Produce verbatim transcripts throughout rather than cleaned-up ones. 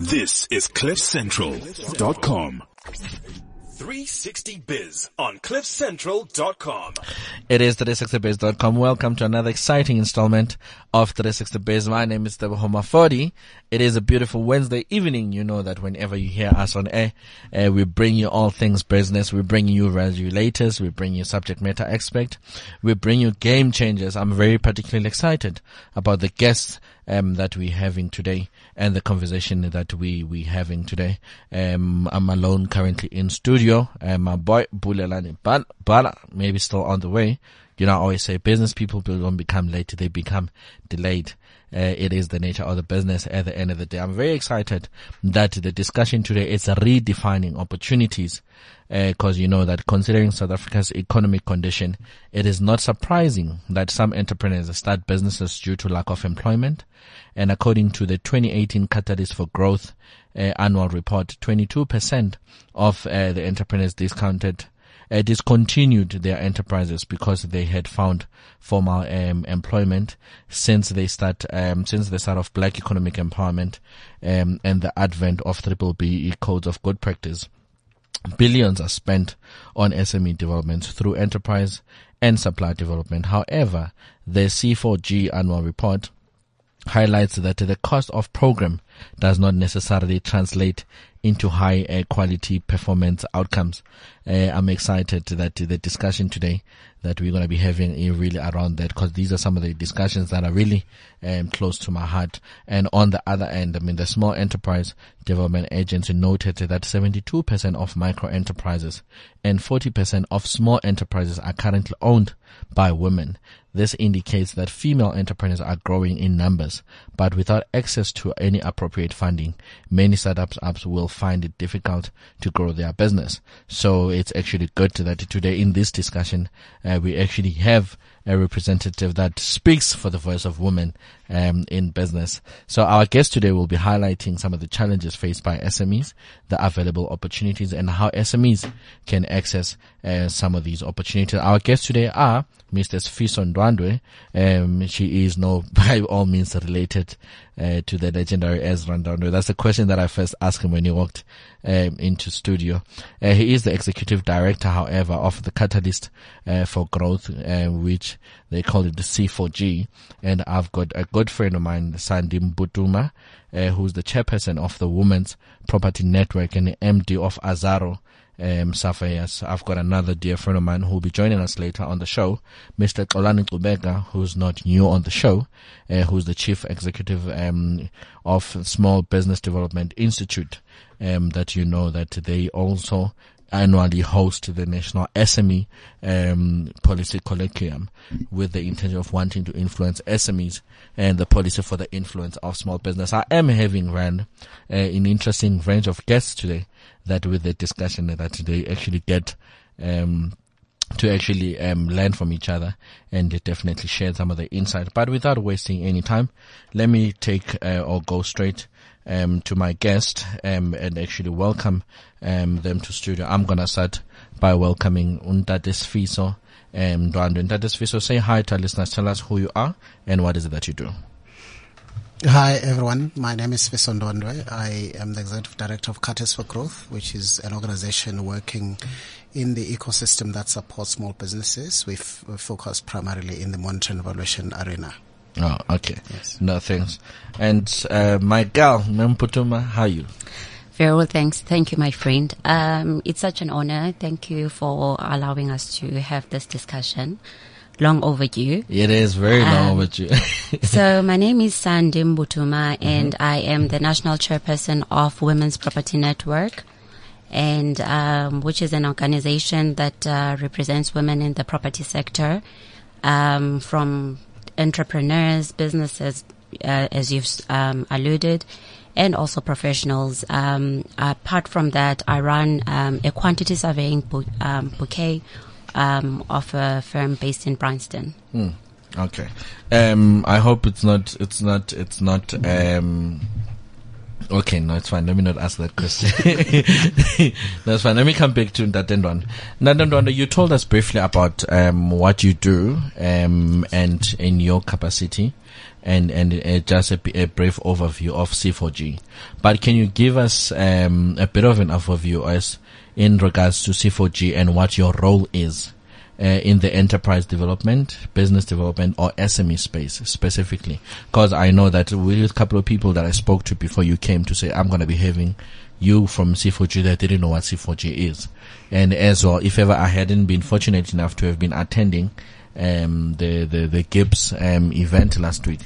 This is cliff central dot com. three sixty biz on cliff central dot com. It is three sixty biz dot com. Welcome to another exciting installment of three sixty biz. My name is Thabo Mofodi. It is a beautiful Wednesday evening. You know that whenever you hear us on air, uh, we bring you all things business. We bring you regulators. We bring you subject matter expert. We bring you game changers. I'm very particularly excited about the guests Um, that we're having today and the conversation that we, we having today. Um, I'm alone currently in studio. Um, my boy, Bulelani Bala, maybe still on the way. You know, I always say business people don't become late, they become delayed. Uh, it is the nature of the business at the end of the day. I'm very excited that the discussion today is redefining opportunities. Uh, cause you know that considering South Africa's economic condition, it is not surprising that some entrepreneurs start businesses due to lack of employment. And according to the twenty eighteen Catalyst for Growth uh, annual report, twenty-two percent of uh, the entrepreneurs discounted Uh, discontinued their enterprises because they had found formal um, employment since they start um, since the start of Black economic empowerment um, and the advent of triple B E codes of good practice. Billions are spent on S M E development through enterprise and supply development. However, the C four G annual report highlights that the cost of program does not necessarily translate into high uh, quality performance outcomes. Uh, I'm excited that the discussion today that we're going to be having is really around that, because these are some of the discussions that are really um, close to my heart. And on the other end, I mean, the Small Enterprise Development Agency noted that seventy-two percent of micro enterprises and forty percent of small enterprises are currently owned by women. This indicates that female entrepreneurs are growing in numbers, but without access to any appropriate funding, many startups will find it difficult to grow their business. So it's actually good that today in this discussion, uh, we actually have a representative that speaks for the voice of women um, in business. So our guest today will be highlighting some of the challenges faced by S M Es, the available opportunities, and how S M Es can access uh, some of these opportunities. Our guests today are Mister Sfison Ndwandwe. Um, she is no, by all means, related uh, to the legendary Ezra Ndwandwe. That's the question that I first asked him when he walked um, into studio. Uh, he is the executive director, however, of the Catalyst uh, for Growth, uh, which they call it the C four G. And I've got a good friend of mine, Sandim Buduma, uh, who's the chairperson of the Women's Property Network and the M D of Azaro. Um, Safayas. I've got another dear friend of mine who will be joining us later on the show, Mister Kolani Tubega, who's not new on the show, uh, who's the chief executive um, of Small Business Development Institute, um, that you know that they also annually host the National S M E um, Policy Colloquium with the intention of wanting to influence S M Es and the policy for the influence of small business. I am having ran uh, an interesting range of guests today that with the discussion that they actually get um, to actually um, learn from each other and they definitely share some of the insight. But without wasting any time, let me take uh, or go straight Um, to my guest um, and actually welcome um, them to studio. I'm going to start by welcoming Ntate Sfison Ndwandwe. Ntate Sfison, say hi to our listeners. Tell us who you are and what is it that you do. Hi, everyone. My name is Sfison Ndwandwe. I am the Executive Director of Catalyst for Growth, which is an organization working in the ecosystem that supports small businesses. We, f- we focus primarily in the monitoring and evaluation arena. Oh, okay. Yes. No, thanks. And uh, my girl, Mputuma, how are you? Very well, thanks. Thank you, my friend. Um, it's such an honor. Thank you for allowing us to have this discussion. Long overdue. It is very long um, overdue. So my name is Sandim Buduma, and mm-hmm. I am the National Chairperson of Women's Property Network, and um, which is an organization that uh, represents women in the property sector um, from entrepreneurs, businesses, uh, as you've um, alluded, and also professionals. Um, apart from that, I run um, a quantity surveying bu- um, bouquet um, of a firm based in Bryanston. Hmm. Okay. Um, I hope it's not. It's not. It's not. Um, Okay, no, it's fine. Let me not ask that question. That's fine. Let me come back to Ndwandwe. Ndwandwe, Ndwandwe, you told us briefly about um, what you do um, and in your capacity, and and uh, just a, a brief overview of C four G. But can you give us um, a bit of an overview as in regards to C four G and what your role is uh, in the enterprise development, business development, or S M E space specifically? Because I know that with a couple of people that I spoke to before you came to say, I'm going to be having you from C four G, that didn't know what C four G is. And as well, if ever I hadn't been fortunate enough to have been attending um, the, the, the Gibbs um, event last week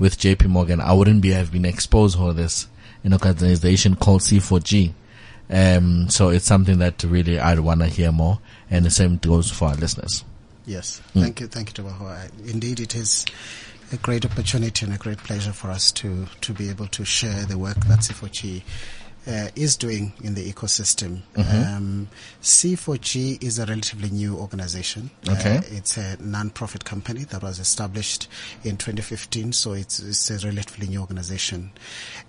with J P. Morgan, I wouldn't be have been exposed to this in an organization called C four G. Um, so it's something that really I'd want to hear more, and the same goes for our listeners. Yes, mm. thank you, thank you, Tabaho. Indeed, it is a great opportunity and a great pleasure for us to, to be able to share the work that C four G uh, is doing in the ecosystem. Mm-hmm. Um, C four G is a relatively new organization. Okay, uh, it's a non-profit company that was established in twenty fifteen, so it's, it's a relatively new organization,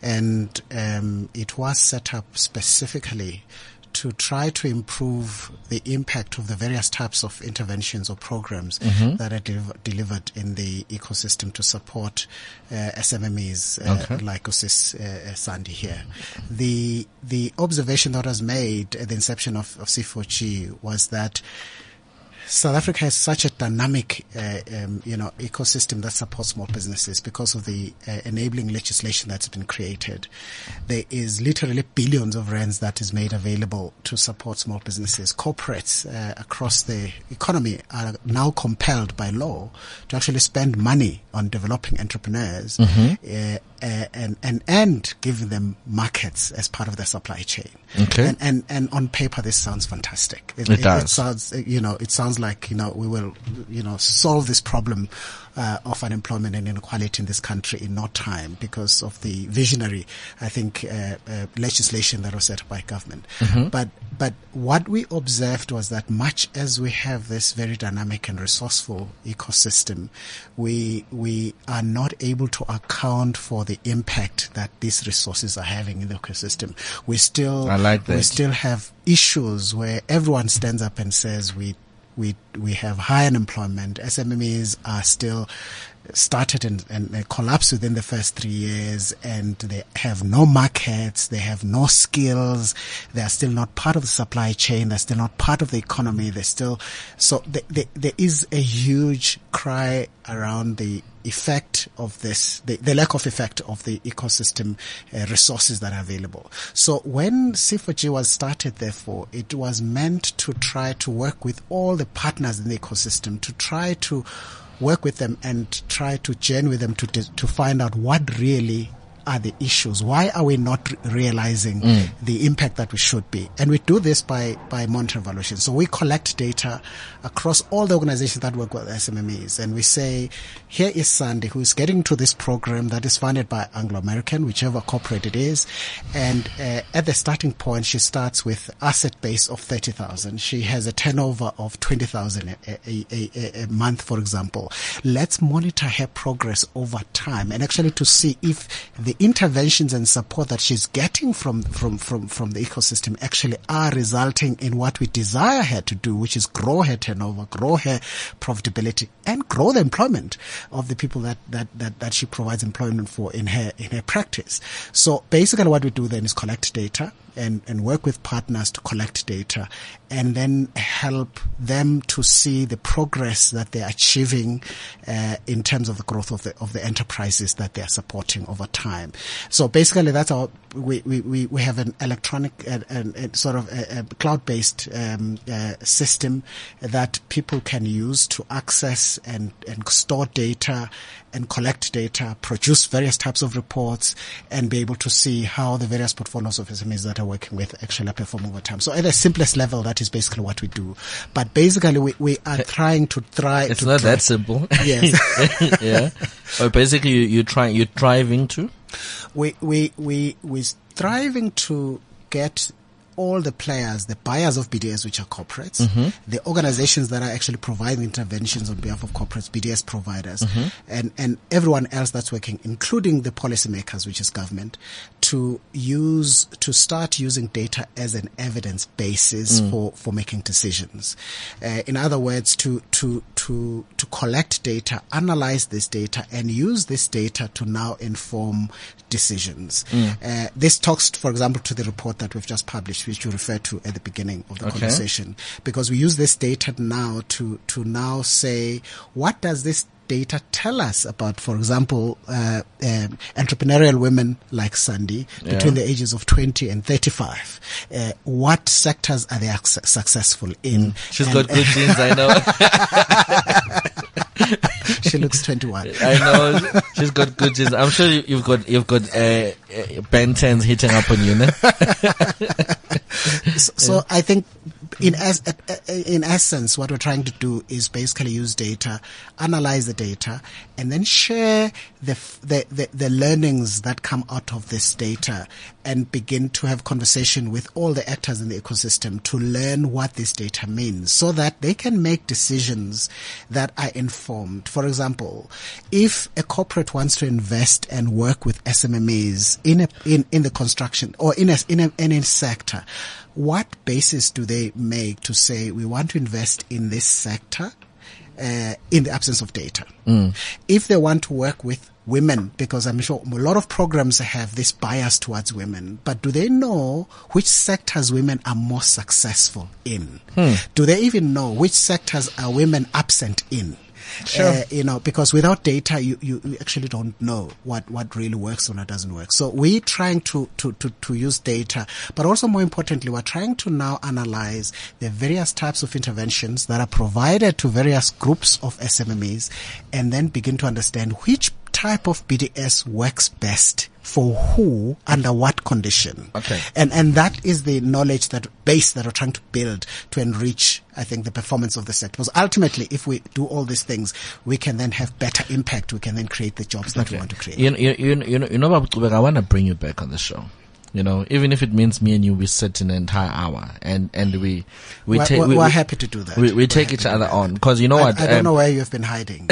and um, it was set up specifically to try to improve the impact of the various types of interventions or programs mm-hmm. that are de- delivered in the ecosystem to support uh, S M M Es uh, okay. like O S I S uh, Sandy here. The the observation that was made at the inception of, of C four G was that South Africa has such a dynamic, uh, um, you know, ecosystem that supports small businesses because of the uh, enabling legislation that's been created. There is literally billions of rands that is made available to support small businesses. Corporates uh, across the economy are now compelled by law to actually spend money on developing entrepreneurs mm-hmm. uh, Uh, and, and, and give them markets as part of their supply chain. Okay. And, and, and on paper, this sounds fantastic. It, it, it does. It sounds, you know, it sounds like, you know, we will, you know, solve this problem, uh, of unemployment and inequality in this country in no time because of the visionary, I think, uh, uh legislation that was set up by government. Mm-hmm. But, but what we observed was that much as we have this very dynamic and resourceful ecosystem, we, we are not able to account for the impact that these resources are having in the ecosystem. We still, I like that. We still have issues where everyone stands up and says we, we, we have high unemployment. S M M Es are still started and, and collapsed within the first three years and they have no markets, they have no skills, they are still not part of the supply chain, they're still not part of the economy, they're still, so the, the, there is a huge cry around the effect of this, the, the lack of effect of the ecosystem uh, resources that are available. So when C four G was started, therefore, it was meant to try to work with all the partners in the ecosystem to try to work with them and try to journey with them to to find out what really are the issues. Why are we not realizing mm. the impact that we should be? And we do this by, by monitoring evaluation. So we collect data across all the organizations that work with S M M Es. And we say, here is Sandy who is getting to this program that is funded by Anglo American, whichever corporate it is. And uh, at the starting point, she starts with asset base of thirty thousand. She has a turnover of twenty thousand a, a, a, a month, for example. Let's monitor her progress over time and actually to see if the interventions and support that she's getting from, from, from, from the ecosystem actually are resulting in what we desire her to do, which is grow her turnover, grow her profitability, and grow the employment of the people that, that, that, that she provides employment for in her, in her practice. So basically what we do then is collect data and, and work with partners to collect data and then help them to see the progress that they're achieving uh, in terms of the growth of the of the enterprises that they're supporting over time. So basically that's our we we we have an electronic uh, and, and sort of a, a cloud-based um, uh, system that people can use to access and, and store data and collect data, produce various types of reports, and be able to see how the various portfolios of S M Es that are working with actually perform over time. So at the simplest level, that is basically what we do. But basically, we, we are trying to try. It's to not try. That simple. Yes. Yeah. Well, basically, you, you try, you're striving to? We, we, we, we're striving to get all the players, the buyers of B D S, which are corporates, mm-hmm. the organizations that are actually providing interventions on behalf of corporates, B D S providers, mm-hmm. and, and everyone else that's working, including the policymakers, which is government, to use, to start using data as an evidence basis mm. for, for making decisions. Uh, in other words, to, to, to, to collect data, analyze this data, and use this data to now inform decisions. Mm. Uh, this talks, for example, to the report that we've just published, which you referred to at the beginning of the okay. conversation, because we use this data now to, to now say, what does this data tell us about, for example, uh, um, entrepreneurial women like Sandy between yeah. the ages of twenty and thirty-five. Uh, what sectors are they ac- successful in? Mm. She's and, got good genes, I know. She looks twenty-one. I know. She's got good genes. I'm sure you've got you've got uh, uh, Ben tens hitting up on you, no? so, so yeah. I think. In as, in essence, what we're trying to do is basically use data, analyze the data, and then share the, the the the learnings that come out of this data, and begin to have conversation with all the actors in the ecosystem to learn what this data means, so that they can make decisions that are informed. For example, if a corporate wants to invest and work with S M M Es in a, in in the construction or in a, in a, in a sector, what basis do they make to say we want to invest in this sector uh, in the absence of data? Mm. If they want to work with women, because I'm sure a lot of programs have this bias towards women, but do they know which sectors women are more successful in? Hmm. Do they even know which sectors are women absent in? Sure. Uh, you know, because without data, you, you, you actually don't know what, what really works and what doesn't work. So we're trying to, to, to, to use data, but also more importantly, we're trying to now analyze the various types of interventions that are provided to various groups of S M M Es, and then begin to understand which type of B D S works best for who, under what condition. Okay. And, and that is the knowledge that base that we're trying to build to enrich, I think, the performance of the sector. Because ultimately, if we do all these things, we can then have better impact. We can then create the jobs that okay. we want to create. You know, you know, you know, you know, I want to bring you back on the show. You know, even if it means me and you, we sit an entire hour and, and we, we take, we're, ta- we're we, happy to do that. We, we take each other on. Cause you know I, what? I don't um, know where you've been hiding.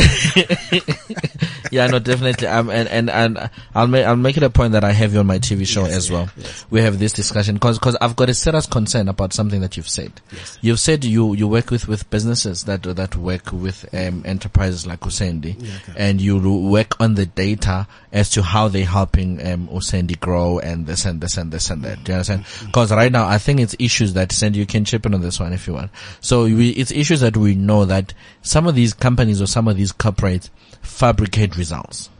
Yeah, no, definitely. Um, and, and, and I'll make, I'll make it a point that I have you on my T V show yes, as well. Yeah, yes. We have this discussion cause, cause I've got a serious concern about something that you've said. Yes. You've said you, you work with, with businesses that, that work with, um, enterprises like Usendi yeah, okay. and you work on the data as to how they're helping, um, Usendi grow and this and this. and this and that. Do you understand? Because right now I think it's issues that send you can chip in on this one if you want. So we, it's issues that we know that some of these companies or some of these corporates fabricate results.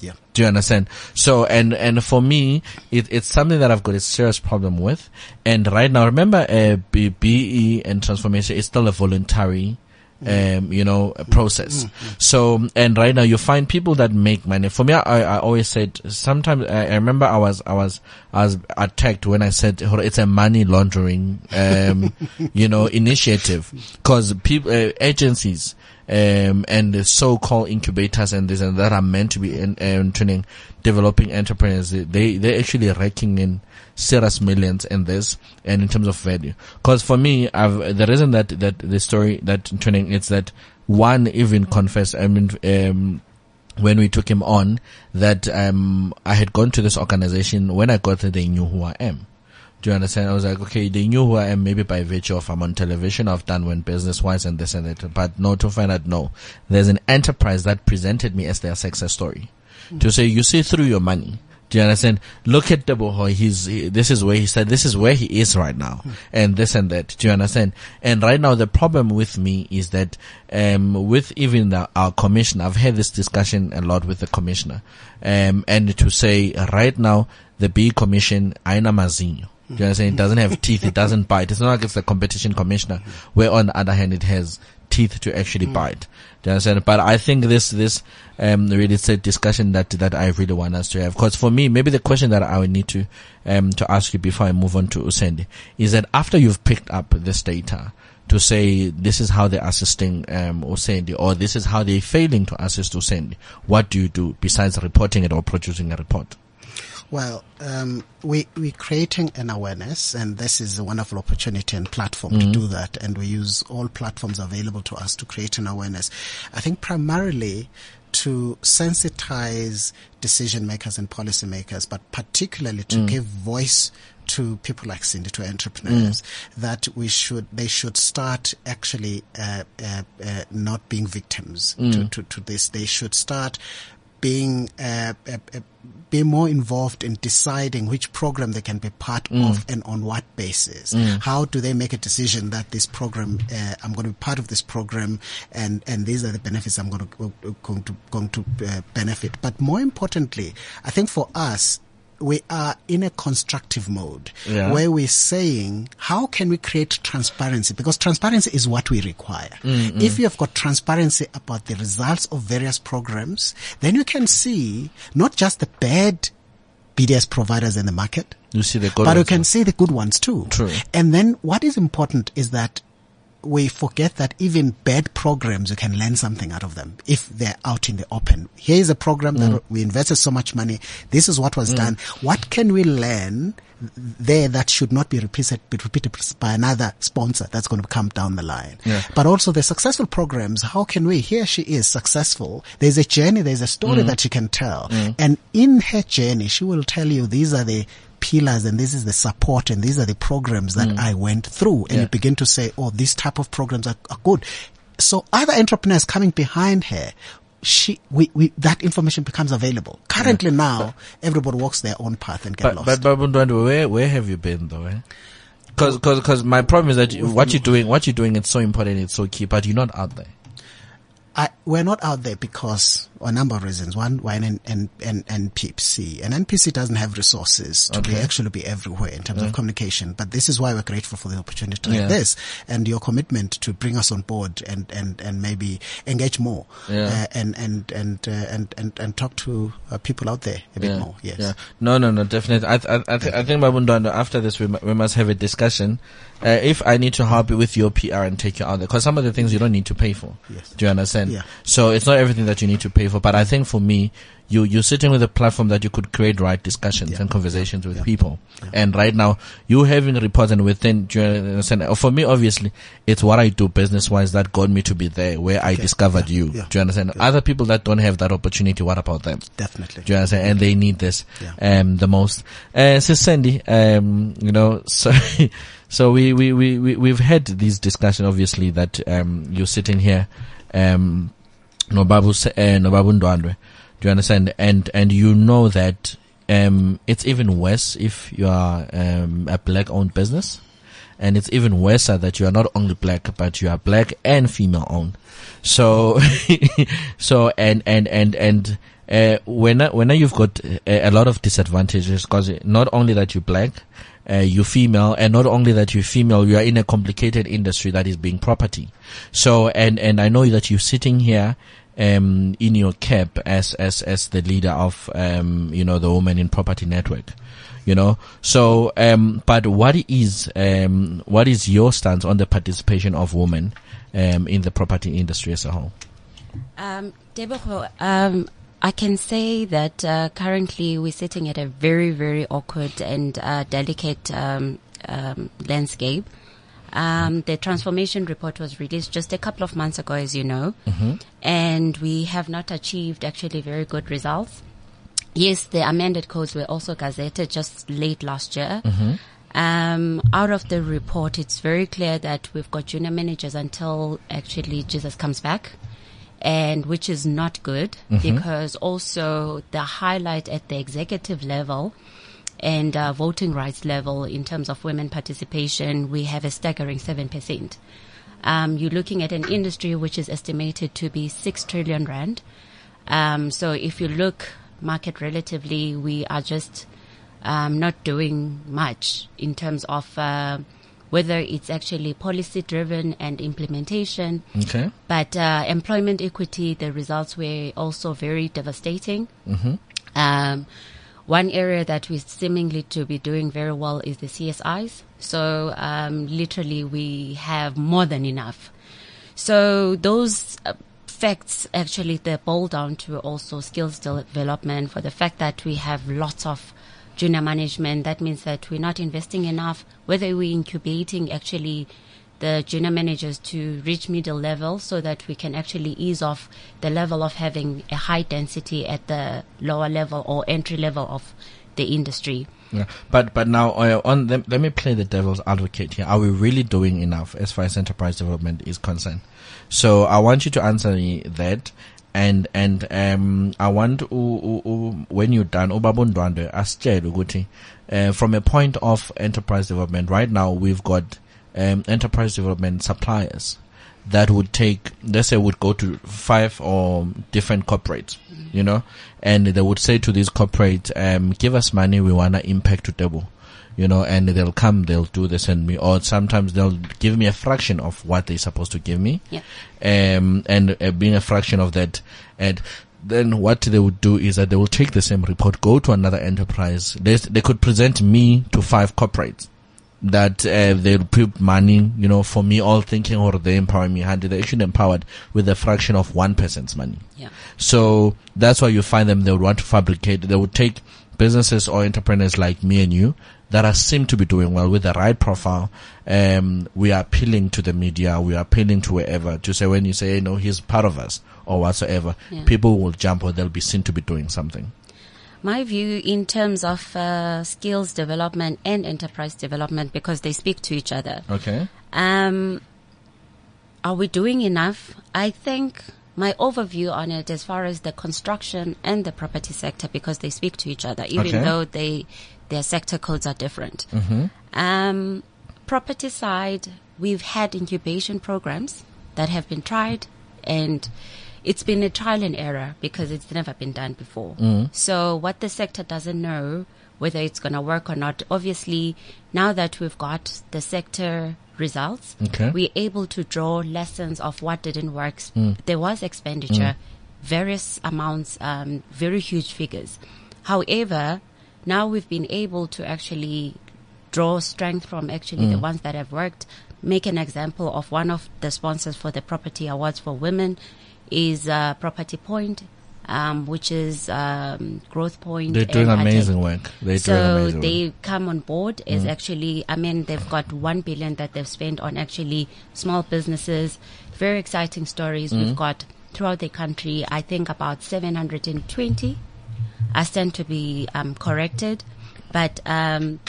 Yeah. Do you understand? So and and for me it, it's something that I've got a serious problem with. And right now remember uh, B E and transformation is still a voluntary Um, you know, a process. Mm-hmm. So, and right now you find people that make money. For me, I, I always said, sometimes I, I remember I was, I was, I was attacked when I said it's a money laundering, um, you know, initiative, cause people, uh, agencies, um, and the so-called incubators and this and that are meant to be in, um, training, developing entrepreneurs. They, they're actually raking in serious millions in this and in terms of value. Cause for me, I've, the reason that, that the story that training is that one even confessed, I mean, um, when we took him on that, um, I had gone to this organization. When I got there, they knew who I am. Do you understand? I was like, okay, they knew who I am maybe by virtue of I'm on television, I've done when business-wise and this and that. But no, to find out, no. There's an enterprise that presented me as their success story. Mm-hmm. To say, you see through your money. Do you understand? Look at the boy. He's, he, this is where he said, this is where he is right now. Mm-hmm. And this and that. Do you understand? And right now, the problem with me is that, um, with even the, our commissioner, I've had this discussion a lot with the commissioner. Um, and to say right now, the B commission, Aina Mazinho. Do you understand? It doesn't have teeth. It doesn't bite. It's not like it's the competition commissioner, where on the other hand, it has teeth to actually bite. Do you understand? But I think this, this, um, really it's a discussion that, that I really want us to have. Cause for me, maybe the question that I would need to, um, to ask you before I move on to Usendi is that after you've picked up this data, to say this is how they're assisting um Usendi or this is how they're failing to assist Usendi, what do you do besides reporting it or producing a report? Well, um, we, we're creating an awareness, and this is a wonderful opportunity and platform mm-hmm. to do that. And we use all platforms available to us to create an awareness. I think primarily to sensitize decision makers and policy makers, but particularly to mm. give voice to people like Cindy, to entrepreneurs, mm. that we should, they should start actually uh, uh, uh, not being victims mm. to, to, to this. They should start being uh, uh, uh, be more involved in deciding which program they can be part mm. of and on what basis. Mm. How do they make a decision that this program, uh, I'm going to be part of this program, and, and these are the benefits I'm going to uh, going to going to uh, benefit. But more importantly, I think for us, we are in a constructive mode yeah. where we're saying, how can we create transparency? Because transparency is what we require. Mm-hmm. If you have got transparency about the results of various programs, then you can see not just the bad B D S providers in the market, you see the good but ones, you can yeah. see the good ones too. True. And then what is important is that we forget that even bad programs, you can learn something out of them if they're out in the open. Here is a program mm. that we invested so much money. This is what was mm. done. What can we learn there that should not be repeated, be repeated by another sponsor that's going to come down the line? Yeah. But also the successful programs, how can we, here she is successful. There's a journey, there's a story mm. that she can tell. Mm. And in her journey, she will tell you these are the pillars and this is the support and these are the programs that mm. I went through. And yeah. you begin to say, oh, these type of programs are, are good. So other entrepreneurs coming behind her, she, we, we, that information becomes available. Currently yeah. now, everybody walks their own path and get but, lost. But, but, where, where have you been though? Eh? Cause, cause, cause my problem is that you, what you're doing, what you're doing, it's so important, it's so key, but you're not out there. I, we're not out there because of a number of reasons. One, we're in N P C, and N P C doesn't have resources to okay. be actually be everywhere in terms yeah. of communication. But this is why we're grateful for the opportunity yeah. like this and your commitment to bring us on board and and and maybe engage more yeah. uh, and and and, uh, and and and talk to uh, people out there a bit yeah. more. Yes. Yeah. No, no, no, definitely. I I, I, th- I think, Babu Ndwandwe, after this, we, we must have a discussion. Uh, if I need to help you with your P R and take you out there, because some of the things you don't need to pay for. Yes. Do you understand? Yeah. So it's not everything that you need to pay for, but I think for me, you, you're sitting with a platform that you could create right discussions yeah. and conversations with yeah. people. Yeah. And right now, you having reports and within, do you understand? For me, obviously, it's what I do business-wise that got me to be there where okay. I discovered yeah. you. Yeah. Do you understand? Yeah. Other people that don't have that opportunity, what about them? Definitely. Do you understand? And they need this, yeah. um, the most. Uh, so Sandy, um, you know, so, so we, we, we, we, we've had these discussions, obviously, that, um, you're sitting here. Um, no Babu, uh, no Babu Ndwandwe. Do you understand? And, and you know that, um, it's even worse if you are, um, a black owned business. And it's even worse that you are not only black, but you are black and female owned. So, so, and, and, and, and, uh, when, when you've got a, a lot of disadvantages, cause not only that you're black, Uh, you're female, and not only that you're female, you are in a complicated industry that is being property. So, and, and I know that you're sitting here, um, in your cap as, as, as the leader of, um, you know, the Women in Property Network, you know. So, um, but what is, um, what is your stance on the participation of women, um, in the property industry as a whole? Um, Deboho, um, I can say that uh, currently we're sitting at a very, very awkward and uh, delicate um, um, landscape. Um, the transformation report was released just a couple of months ago, as you know, mm-hmm. and we have not achieved actually very good results. Yes, the amended codes were also gazetted just late last year. Mm-hmm. Um, out of the report, it's very clear that we've got junior managers until actually Jesus comes back. And which is not good mm-hmm. because also the highlight at the executive level and uh, voting rights level in terms of women participation, we have a staggering seven percent. Um, you're looking at an industry which is estimated to be six trillion rand. Um, so if you look market relatively, we are just um, not doing much in terms of uh, whether it's actually policy-driven and implementation. Okay. But uh, employment equity, the results were also very devastating. Mm-hmm. Um, one area that we seemingly to be doing very well is the C S Is. So um, literally we have more than enough. So those uh, facts actually, they boil down to also skills development for the fact that we have lots of junior management. That means that we're not investing enough, whether we're incubating actually the junior managers to reach middle level so that we can actually ease off the level of having a high density at the lower level or entry level of the industry. Yeah. But but now uh, on them, let me play the devil's advocate here. Are we really doing enough as far as enterprise development is concerned? So I want you to answer that, and and um I want uh, uh, when you're done, Ubaba Ndwandwe, asitshele ukuthi from a point of enterprise development, right now we've got um enterprise development suppliers that would take, let's say, would go to five or different corporates, you know, and they would say to these corporates, um, give us money, we want to impact to table, you know, and they'll come, they'll do this and me, or sometimes they'll give me a fraction of what they're supposed to give me, yeah. um, and uh, being a fraction of that, and then what they would do is that they will take the same report, go to another enterprise. They, they could present me to five corporates that uh, they'll put money, you know, for me, all thinking, or they empower me. They're actually empowered with a fraction of one person's money. Yeah. So that's why you find them, they would want to fabricate. They would take businesses or entrepreneurs like me and you that are seem to be doing well with the right profile. Um, we are appealing to the media. We are appealing to wherever to say, when you say, you know, he's part of us or whatsoever, yeah. people will jump, or they'll be seen to be doing something. My view in terms of uh, skills development and enterprise development, because they speak to each other. Okay. Um, are we doing enough? I think my overview on it as far as the construction and the property sector, because they speak to each other, even okay. though they their sector codes are different. Mm-hmm. Um, property side, we've had incubation programs that have been tried, and it's been a trial and error because it's never been done before. Mm. So what the sector doesn't know, whether it's going to work or not, obviously, now that we've got the sector results, okay. we're able to draw lessons of what didn't work. Mm. There was expenditure, mm. various amounts, um, very huge figures. However, now we've been able to actually draw strength from actually mm. the ones that have worked. Make an example of one of the sponsors for the Property Awards for Women is uh, Property Point, um, which is um, Growth Point. They're doing amazing work. They're doing amazing work. So they come on board is mm. actually, I mean, they've got one billion that they've spent on actually small businesses. Very exciting stories. Mm. We've got throughout the country, I think about seven hundred twenty. I stand to be um, corrected, but um,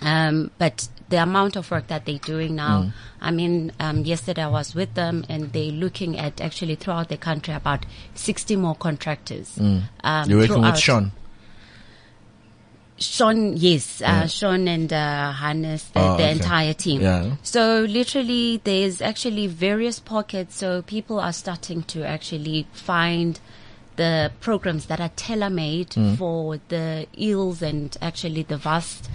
um, but. the amount of work that they're doing now, mm. I mean, um, yesterday I was with them and they're looking at actually throughout the country about sixty more contractors. Mm. Um, You're working with Sean? Sean, yes. Uh, mm. Sean and uh, Hannes, the, oh, the okay. entire team. Yeah. So literally there's actually various pockets. So people are starting to actually find the programs that are tailor-made mm. for the ills and actually the vast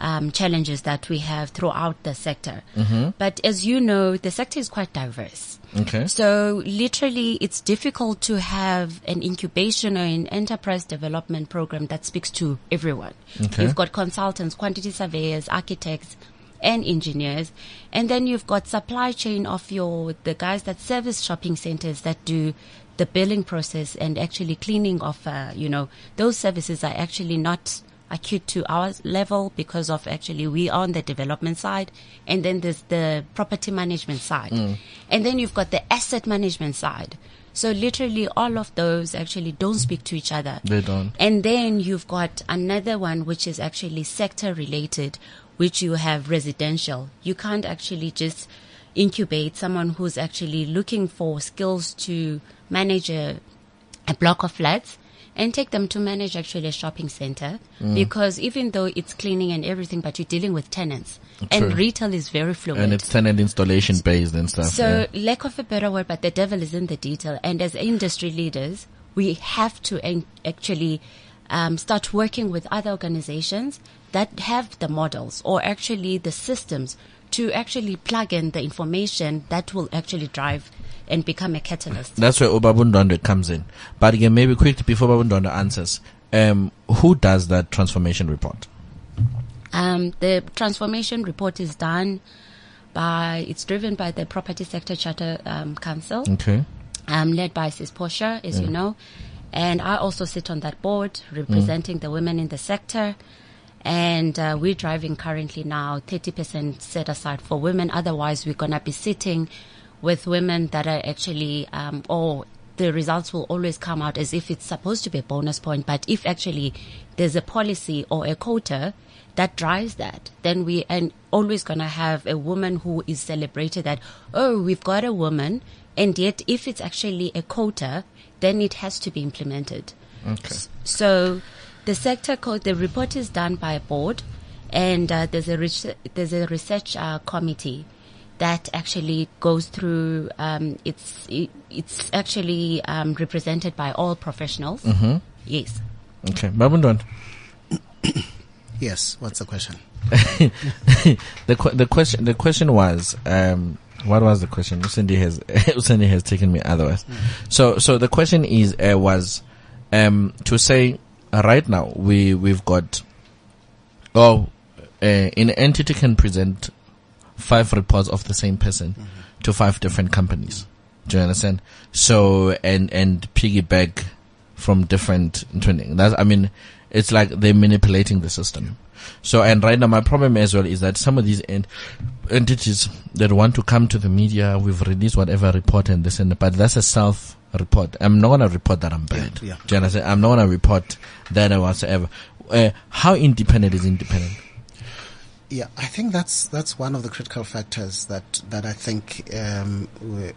Um, challenges that we have throughout the sector. Mm-hmm. But as you know, the sector is quite diverse. Okay. So literally it's difficult to have an incubation or an enterprise development program that speaks to everyone. Okay. You've got consultants, quantity surveyors, architects and engineers. And then you've got supply chain of your, the guys that service shopping centers that do the billing process and actually cleaning of, uh, you know, those services are actually not acute to our level because of actually we are on the development side, and then there's the property management side, mm. and then you've got the asset management side. So literally all of those actually don't speak to each other. They don't. And then you've got another one which is actually sector related, which you have residential. You can't actually just incubate someone who's actually looking for skills to manage a, a block of flats and take them to manage actually a shopping center, mm. because even though it's cleaning and everything, but you're dealing with tenants. True. And retail is very fluid. And it's tenant installation based and stuff. So yeah. lack of a better word, but the devil is in the detail. And as industry leaders, we have to en- actually um, start working with other organizations that have the models or actually the systems to actually plug in the information that will actually drive and become a catalyst. That's where Ubaba Ndwandwe comes in. But again, maybe quickly before Ubaba Ndwandwe answers, um, who does that transformation report? Um, the transformation report is done by, it's driven by the Property Sector Charter um, Council, okay. um, led by Sis Portia, as yeah. you know. And I also sit on that board representing mm. the women in the sector. And uh, we're driving currently now thirty percent set aside for women. Otherwise, we're going to be sitting with women that are actually, um, or the results will always come out as if it's supposed to be a bonus point. But if actually there's a policy or a quota that drives that, then we are always going to have a woman who is celebrated that, oh, we've got a woman. And yet if it's actually a quota, then it has to be implemented. Okay. So the sector code, the report is done by a board, and uh, there's a research, there's a research uh, committee that actually goes through. Um, it's it, it's actually um, represented by all professionals. Mm-hmm. Yes. Okay, Babundon. Yes. What's the question? the qu- the question the question was. Um, What was the question? Usendi has Usendi has taken me otherwise. Mm. So, so the question is uh, was um, to say uh, right now we we've got oh uh, an entity can present five reports of the same person mm-hmm. to five different companies. Do you understand? So and and piggyback from different training. That's I mean, it's like they're manipulating the system. So, and right now my problem as well is that some of these ent- entities that want to come to the media, we've released whatever report and this and that, but that's a self-report. I'm not going to report that I'm bad. Yeah, yeah. Do you understand? I'm not going to report that whatsoever. Uh, how independent is independent? Yeah, I think that's that's one of the critical factors that, that I think um, we,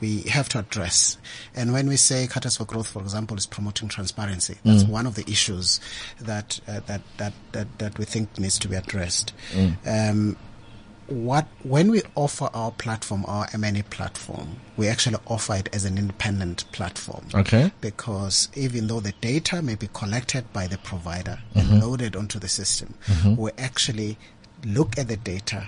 we have to address. And when we say Catalyst for Growth, for example, is promoting transparency. That's mm. one of the issues that, uh, that that that that we think needs to be addressed. Mm. Um, what when we offer our platform, our M and A platform, we actually offer it as an independent platform. Okay. Because even though the data may be collected by the provider mm-hmm. and loaded onto the system, mm-hmm. we actually look at the data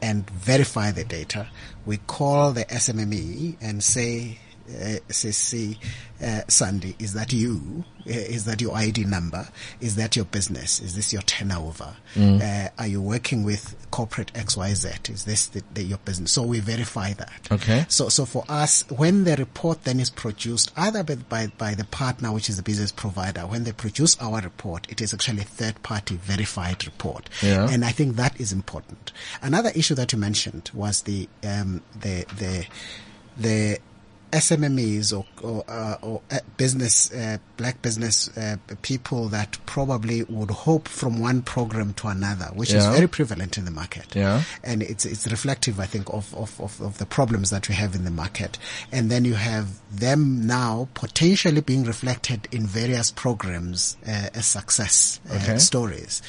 and verify the data. We call the S M M E and say, uh, say, see, uh, Sandy, is that you? Is that your I D number? Is that your business? Is this your turnover? Mm. Uh, are you working with corporate X Y Z? Is this the, the, your business? So we verify that. Okay. So, so for us, when the report then is produced, either by, by the partner, which is the business provider, when they produce our report, it is actually a third party verified report. Yeah. And I think that is important. Another issue that you mentioned was the, um, the, the, the, S M M Es or or, uh, or business uh, black business uh, people that probably would hope from one program to another, which yeah. is very prevalent in the market, yeah. and it's it's reflective, I think, of, of of of the problems that we have in the market. And then you have them now potentially being reflected in various programs uh, as success uh, okay. stories.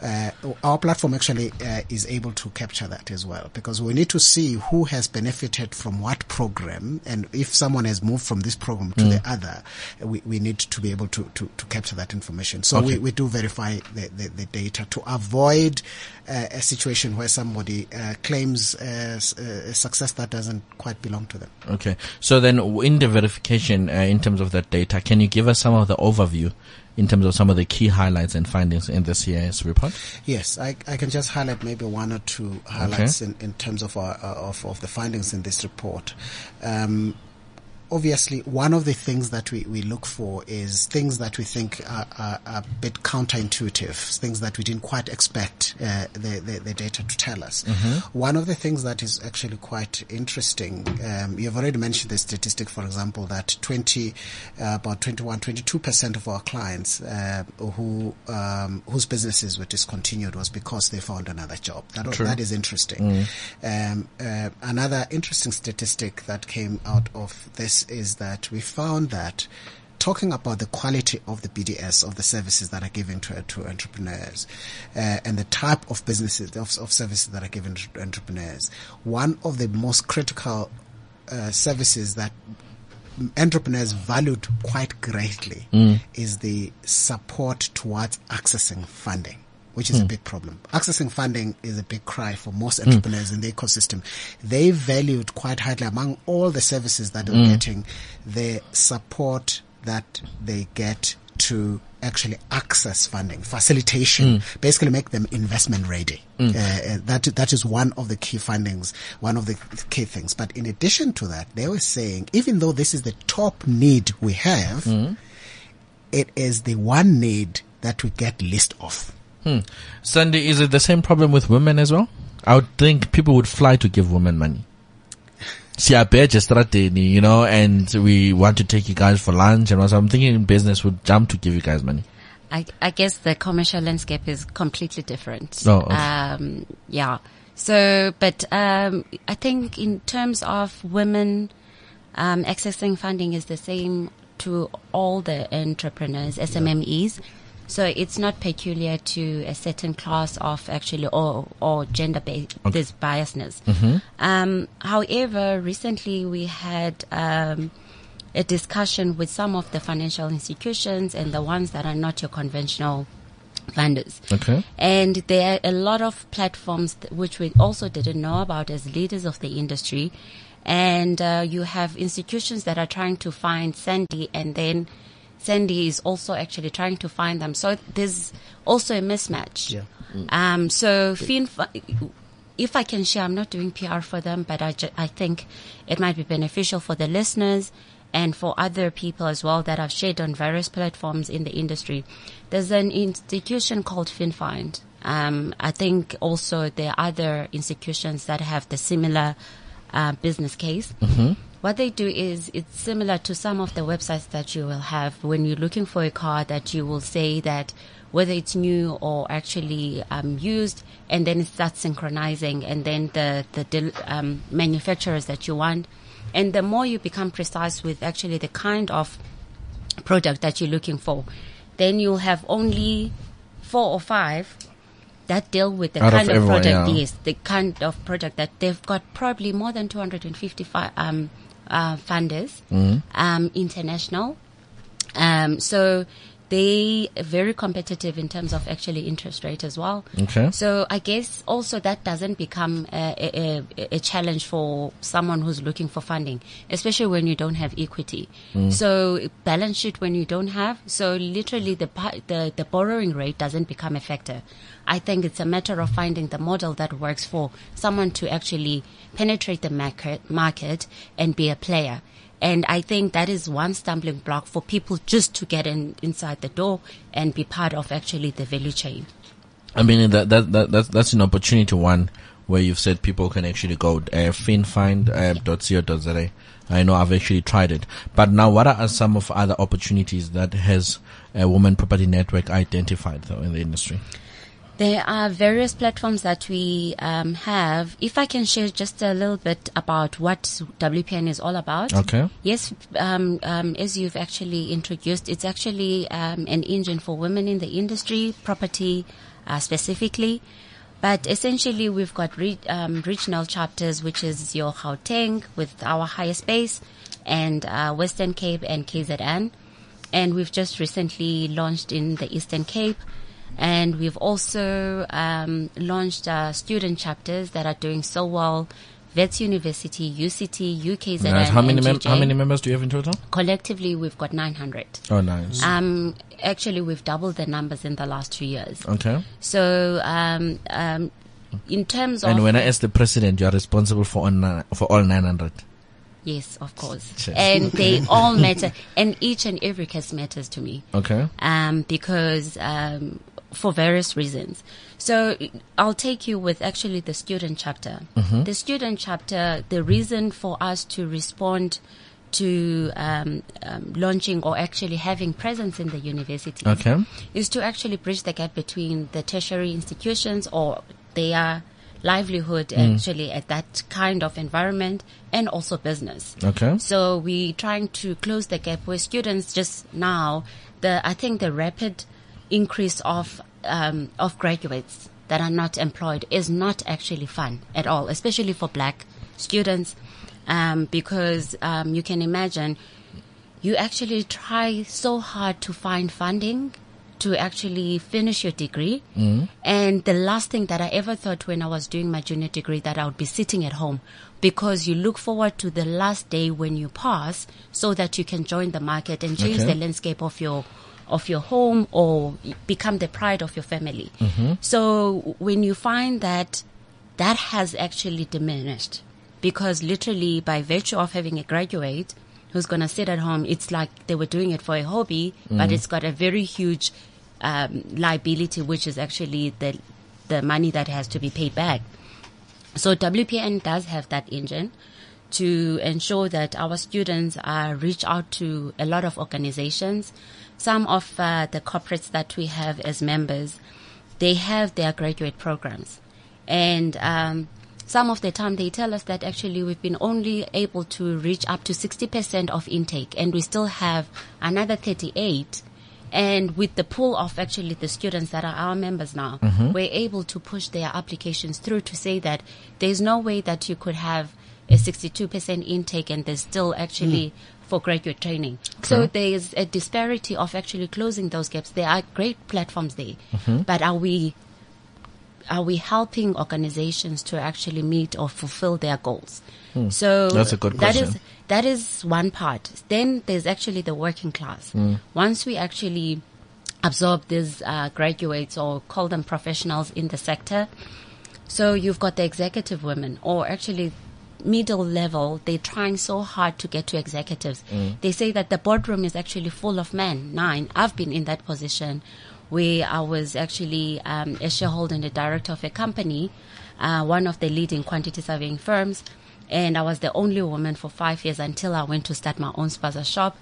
Uh, our platform actually uh, is able to capture that as well, because we need to see who has benefited from what program, and if someone has moved from this program to mm. the other, we, we need to be able to, to, to capture that information. So okay. we, we do verify the, the, the data to avoid uh, a situation where somebody uh, claims uh, a success that doesn't quite belong to them. Okay. So then in the verification, uh, in terms of that data, can you give us some of the overview in terms of some of the key highlights and findings in the C I S report? Yes, I, I can just highlight maybe one or two highlights okay. in, in terms of, our, of of the findings in this report. Um, obviously, one of the things that we, we look for is things that we think are, are, are a bit counterintuitive, things that we didn't quite expect uh, the, the, the data to tell us. Mm-hmm. One of the things that is actually quite interesting, um, you've already mentioned the statistic, for example, that twenty, uh, about twenty-one, twenty-two percent of our clients uh, who um, whose businesses were discontinued was because they found another job. That, that is interesting. Mm. Um, uh, another interesting statistic that came out of this is that we found that talking about the quality of the B D S, of the services that are given to, to entrepreneurs, uh, and the type of businesses, of, of services that are given to entrepreneurs, one of the most critical uh, services that entrepreneurs valued quite greatly mm. is the support towards accessing funding, which is mm. a big problem. Accessing funding is a big cry for most entrepreneurs mm. in the ecosystem. They valued quite highly among all the services that they're mm. getting, the support that they get to actually access funding, facilitation, mm. basically make them investment ready. Mm. Uh, that that is one of the key findings, one of the key things. But in addition to that, they were saying, even though this is the top need we have, mm. it is the one need that we get least of. Hmm. Sandy, is it the same problem with women as well? I would think people would fly to give women money. See, I bet you strategy, you know, and we want to take you guys for lunch and also I'm thinking in business would jump to give you guys money. I, I guess the commercial landscape is completely different. Oh, okay. Um, yeah. So, but, um, I think in terms of women, um, accessing funding is the same to all the entrepreneurs, S M M Es. Yeah. So it's not peculiar to a certain class of actually or, or gender-based okay. this biasness. Mm-hmm. Um, however, recently we had um, a discussion with some of the financial institutions and the ones that are not your conventional funders. Okay. And there are a lot of platforms th- which we also didn't know about as leaders of the industry. And uh, you have institutions that are trying to find Sandy and then Sandy is also actually trying to find them. So there's also a mismatch. Yeah. Mm. Um, so FinFind, if I can share, I'm not doing P R for them, but I, ju- I think it might be beneficial for the listeners and for other people as well that I've shared on various platforms in the industry. There's an institution called FinFind. Um, I think also there are other institutions that have the similar uh, business case. Mm-hmm. What they do is it's similar to some of the websites that you will have when you're looking for a car that you will say that whether it's new or actually um, used, and then it starts synchronizing, and then the, the um, manufacturers that you want. And the more you become precise with actually the kind of product that you're looking for, then you'll have only four or five that deal with the Out kind of, everyone, of product, yeah. yes, the kind of product that they've got probably more than two hundred fifty um, uh, funders, mm-hmm. um, international. Um, so they are very competitive in terms of actually interest rate as well. Okay. So I guess also that doesn't become a, a, a challenge for someone who's looking for funding, especially when you don't have equity. Mm. So balance sheet when you don't have. So literally the, the the borrowing rate doesn't become a factor. I think it's a matter of finding the model that works for someone to actually penetrate the market, market and be a player. And I think that is one stumbling block for people just to get in inside the door and be part of actually the value chain. I mean, that that, that that's, that's an opportunity one where you've said people can actually go uh, finfind dot co dot za. I know I've actually tried it. But now what are some of other opportunities that has a Women Property Network identified though in the industry? There are various platforms that we um, have. If I can share just a little bit about what W P N is all about. Okay. Yes, um, um, as you've actually introduced, it's actually um, an engine for women in the industry, property uh, specifically. But essentially, we've got re- um, regional chapters, which is your Gauteng with our Higher Space and uh, Western Cape and K Z N. And we've just recently launched in the Eastern Cape. And we've also um, launched uh, student chapters that are doing so well. Vets University, U C T, U K Z N, nice. How many mem- How many members do you have in total? Collectively, we've got nine hundred. Oh, nice. Um, actually, we've doubled the numbers in the last two years. Okay. So, um, um, in terms and of... And when I asked the president, you are responsible for all, ni- for all nine hundred. Yes, of course. Cheers. And they all matter. And each and every case matters to me. Okay. Um, because... Um, for various reasons. So I'll take you with actually the student chapter. Mm-hmm. The student chapter, the reason for us to respond to um, um, launching or actually having presence in the universities okay. is to actually bridge the gap between the tertiary institutions or their livelihood mm. actually at that kind of environment and also business. Okay. So we're trying to close the gap where students just now, the I think the rapid increase of um, of graduates that are not employed is not actually fun at all, especially for black students, um, because um, you can imagine you actually try so hard to find funding to actually finish your degree. Mm-hmm. And the last thing that I ever thought when I was doing my junior degree that I would be sitting at home, because you look forward to the last day when you pass so that you can join the market and change okay. the landscape of your of your home or become the pride of your family. Mm-hmm. So when you find that that has actually diminished, because literally by virtue of having a graduate who's going to sit at home, it's like they were doing it for a hobby, mm. but it's got a very huge um, liability, which is actually the the money that has to be paid back. So W P N does have that engine to ensure that our students uh, reach out to a lot of organizations. Some of uh, the corporates that we have as members, they have their graduate programs. And um, some of the time they tell us that actually we've been only able to reach up to sixty percent of intake, and we still have another thirty-eight. And with the pool of actually the students that are our members now, mm-hmm. we're able to push their applications through to say that there's no way that you could have a sixty-two percent intake and there's still actually mm. for graduate training. Okay. So there's a disparity of actually closing those gaps. There are great platforms there, mm-hmm. but are we are we helping organizations to actually meet or fulfill their goals? Mm. So that's a good question. That is, that is one part. Then there's actually the working class. Mm. Once we actually absorb these uh, graduates, or call them professionals in the sector, so you've got the executive women, or actually middle level, they're trying so hard to get to executives. Mm. They say that the boardroom is actually full of men. Nine. I've been in that position where I was actually um, a shareholder and a director of a company, uh, one of the leading quantity surveying firms, and I was the only woman for five years until I went to start my own spaza shop.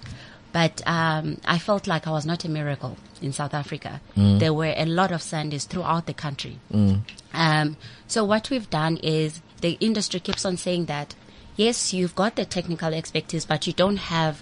But um, I felt like I was not a miracle in South Africa. Mm. There were a lot of Sandys throughout the country. Mm. Um, so what we've done is, the industry keeps on saying that, yes, you've got the technical expertise, but you don't have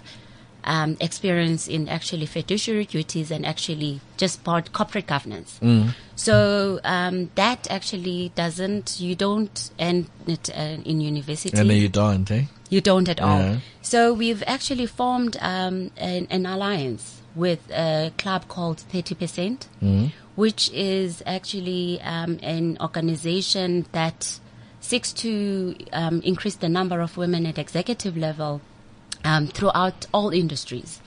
um, experience in actually fiduciary duties and actually just about corporate governance. Mm. So um, that actually doesn't, you don't end it uh, in university. And then you don't, eh? You don't at all. Yeah. So we've actually formed um, an, an alliance with a club called thirty percent, mm. which is actually um, an organization that seeks to um, increase the number of women at executive level um, throughout all industries.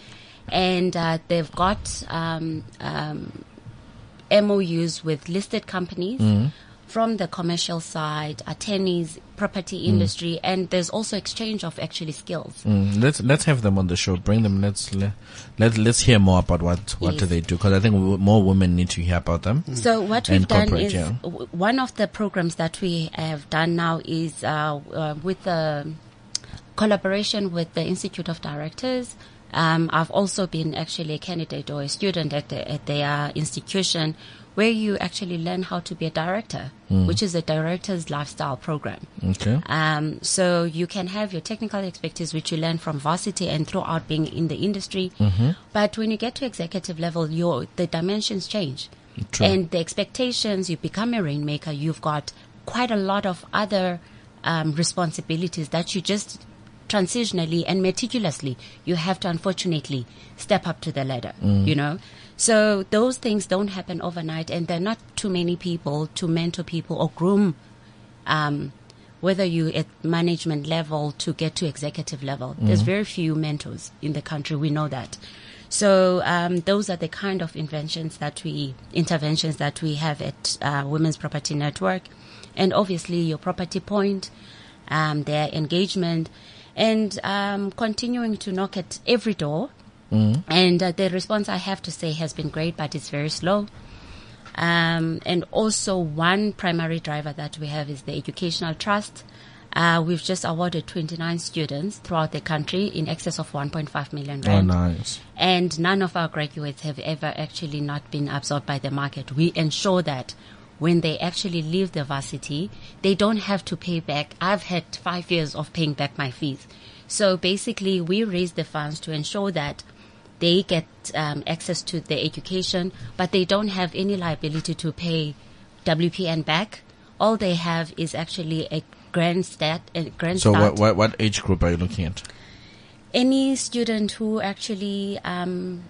And uh, they've got um, um, M O Us with listed companies mm. from the commercial side, attorneys, property industry, mm. and there's also exchange of actually skills. Mm. Let's let's have them on the show. Bring them. Let's let let let's hear more about what what yes. do they do, because I think w- more women need to hear about them. Mm. So what we've done is yeah. w- one of the programs that we have done now is uh, uh, with the collaboration with the Institute of Directors. Um, I've also been actually a candidate or a student at the, at their institution, where you actually learn how to be a director, mm. which is a director's lifestyle program. Okay. Um, so you can have your technical expertise, which you learn from varsity and throughout being in the industry. Mm-hmm. But when you get to executive level, your the dimensions change. True. And the expectations, you become a rainmaker. You've got quite a lot of other um, responsibilities that you just transitionally and meticulously, you have to unfortunately step up to the ladder, mm. you know. So those things don't happen overnight, and there are not too many people to mentor people or groom, um, whether you at management level to get to executive level. Mm. There's very few mentors in the country. We know that. So um, those are the kind of inventions that we, interventions that we have at uh, Women's Property Network, and obviously your Property Point, um, their engagement. And um, continuing to knock at every door. Mm. And uh, the response, I have to say, has been great, but it's very slow. Um, and also one primary driver that we have is the Educational Trust. Uh, we've just awarded twenty-nine students throughout the country in excess of one point five million rand. Oh, nice. And none of our graduates have ever actually not been absorbed by the market. We ensure that when they actually leave the varsity, they don't have to pay back. I've had five years of paying back my fees. So basically, we raise the funds to ensure that they get um, access to their education, but they don't have any liability to pay W P N back. All they have is actually a grandstand. A grand so what, what, what age group are you looking at? Any student who actually... Um,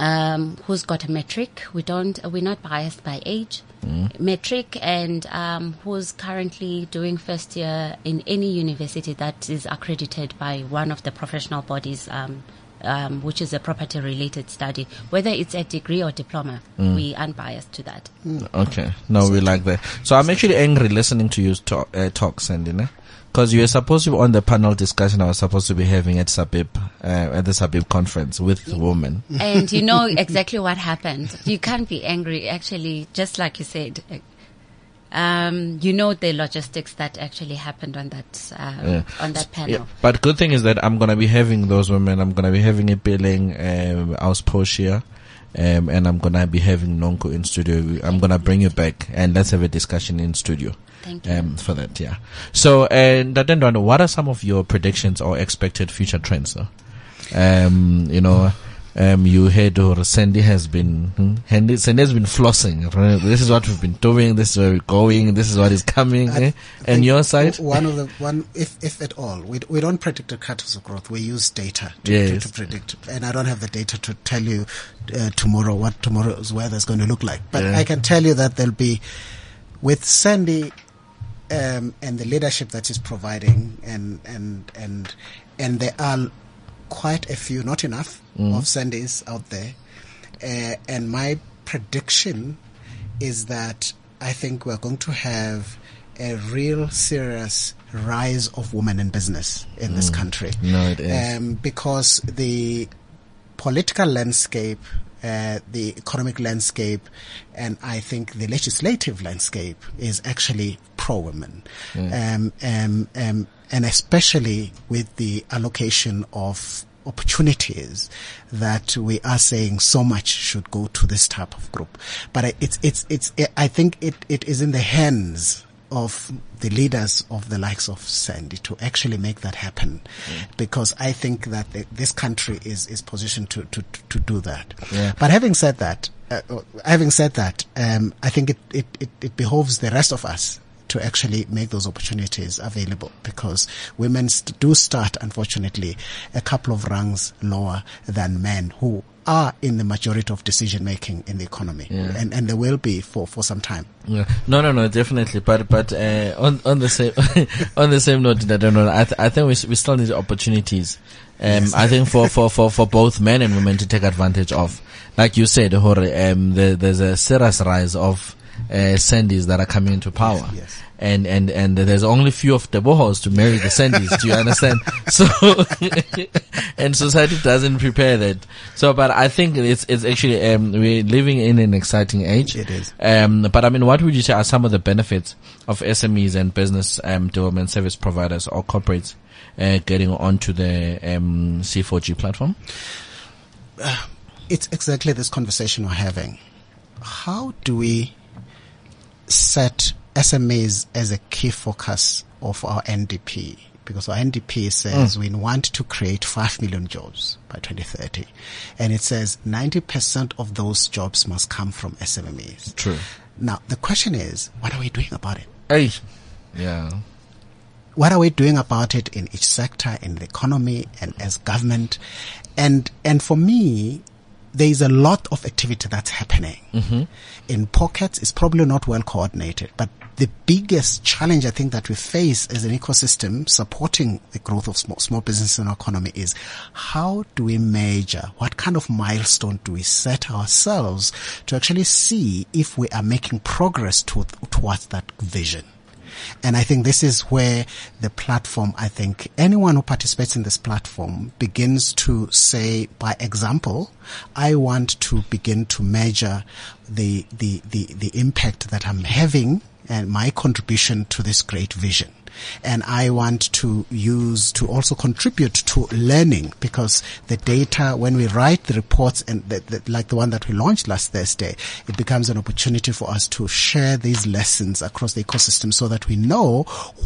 Um, who's got a metric? We don't. We're not biased by age, mm. metric, and um, who's currently doing first year in any university that is accredited by one of the professional bodies um, um, which is a property-related study. Whether it's a degree or diploma, mm. we are unbiased to that. Mm. Okay. No, so we like that. So I'm actually angry listening to you talk, uh, talk Sandim. Because you were supposed to be on the panel discussion I was supposed to be having at Sabib, uh, at the Sabib conference with women. And you know exactly what happened. You can't be angry, actually, just like you said. Um, you know the logistics that actually happened on that um, yeah. on that panel. Yeah. But good thing is that I'm going to be having those women. I'm going to be having a billing, um, Aus Portia. Um, and I'm going to be having Nonko in studio. I'm going to bring you back and let's have a discussion in studio. Thank you. Um, for that, yeah. So, and uh, Ndwandwe, what are some of your predictions or expected future trends? Though? Um, you know, um, you heard or Sandy has been, hmm? Sandy has been flossing. This is what we've been doing. This is where we're going. This is what is coming. Eh? And your side? One of the, one, if, if at all, we, we don't predict the catalyst of growth. We use data to, yes. to, to predict. And I don't have the data to tell you uh, tomorrow what tomorrow's weather is going to look like. But yeah. I can tell you that there'll be, with Sandy, Um, and the leadership that he's providing, and and and and there are quite a few, not enough, mm. of Sandys out there. Uh, and my prediction is that I think we're going to have a real serious rise of women in business in mm. this country. No, it is um, because the political landscape, Uh, the economic landscape, and I think the legislative landscape is actually pro-women. Yeah. Um, um, um, and especially with the allocation of opportunities that we are saying so much should go to this type of group. But it's, it's, it's, it, I think it, it is in the hands of the leaders of the likes of Sandy to actually make that happen, yeah. because I think that the, this country is, is positioned to, to, to do that. Yeah. But having said that, uh, having said that, um, I think it, it, it, it behoves the rest of us to actually make those opportunities available, because women st- do start, unfortunately, a couple of rungs lower than men who are in the majority of decision making in the economy, yeah. and and they will be for, for some time. Yeah. No, no, no, definitely. But but uh, on on the same on the same note, I don't know. I th- I think we we still need opportunities. Um, yes. I think for, for, for, for both men and women to take advantage of, like you said, Hore. Um, the, there's a serious rise of uh, Sandys that are coming into power. Yes. yes. And, and, and there's only few of the bohos to marry the Sandys. Do you understand? So, and society doesn't prepare that. So, but I think it's, it's actually, um, we're living in an exciting age. It is. Um, but I mean, what would you say are some of the benefits of S M Es and business, um, development service providers or corporates, uh, getting onto the, um, C four G platform? Uh, it's exactly this conversation we're having. How do we set S M Es as a key focus of our N D P, because our N D P says mm. we want to create five million jobs by twenty thirty. And it says ninety percent of those jobs must come from S M Es. True. Now, the question is, what are we doing about it? Hey. Yeah. What are we doing about it in each sector, in the economy, and as government? And, and for me, there is a lot of activity that's happening mm-hmm. in pockets. It's probably not well coordinated, but the biggest challenge I think that we face as an ecosystem supporting the growth of small, small business in our economy is, how do we measure? What kind of milestone do we set ourselves to actually see if we are making progress to, towards that vision? And I think this is where the platform, I think anyone who participates in this platform begins to say, by example, I want to begin to measure the, the, the, the impact that I'm having and my contribution to this great vision. And I want to use to also contribute to learning, because the data, when we write the reports and the, the, like the one that we launched last Thursday, it becomes an opportunity for us to share these lessons across the ecosystem so that we know